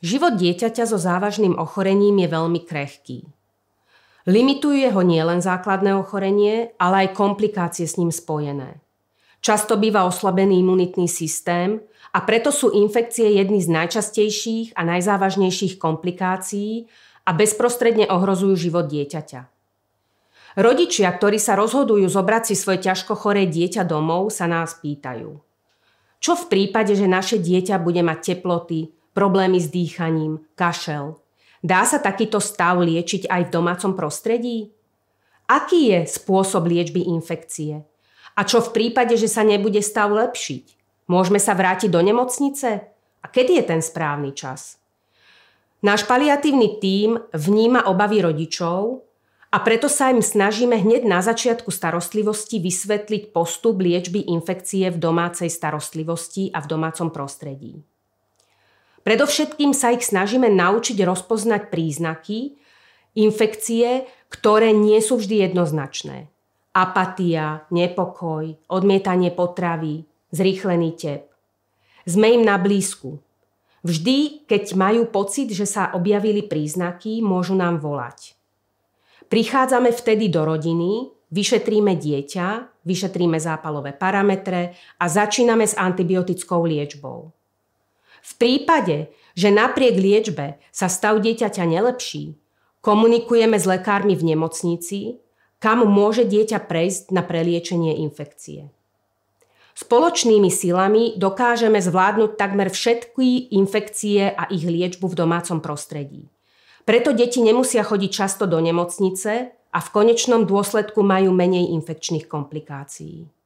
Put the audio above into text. Život dieťaťa so závažným ochorením je veľmi krehký. Limituje ho nielen základné ochorenie, ale aj komplikácie s ním spojené. Často býva oslabený imunitný systém a preto sú infekcie jedny z najčastejších a najzávažnejších komplikácií a bezprostredne ohrozujú život dieťaťa. Rodičia, ktorí sa rozhodujú zobrať si svoje ťažko choré dieťa domov, sa nás pýtajú. Čo v prípade, že naše dieťa bude mať teploty, problémy s dýchaním, kašel? Dá sa takýto stav liečiť aj v domácom prostredí? Aký je spôsob liečby infekcie? A čo v prípade, že sa nebude stav lepšiť? Môžeme sa vrátiť do nemocnice? A kedy je ten správny čas? Náš paliatívny tím vníma obavy rodičov a preto sa im snažíme hneď na začiatku starostlivosti vysvetliť postup liečby infekcie v domácej starostlivosti a v domácom prostredí. Predovšetkým sa ich snažíme naučiť rozpoznať príznaky infekcie, ktoré nie sú vždy jednoznačné. Apatia, nepokoj, odmietanie potravy, zrýchlený tep. Sme im na blízku. Vždy, keď majú pocit, že sa objavili príznaky, môžu nám volať. Prichádzame vtedy do rodiny, vyšetríme dieťa, vyšetríme zápalové parametre a začíname s antibiotickou liečbou. V prípade, že napriek liečbe sa stav dieťaťa nelepší, komunikujeme s lekármi v nemocnici, kam môže dieťa prejsť na preliečenie infekcie. Spoločnými silami dokážeme zvládnuť takmer všetky infekcie a ich liečbu v domácom prostredí. Preto deti nemusia chodiť často do nemocnice a v konečnom dôsledku majú menej infekčných komplikácií.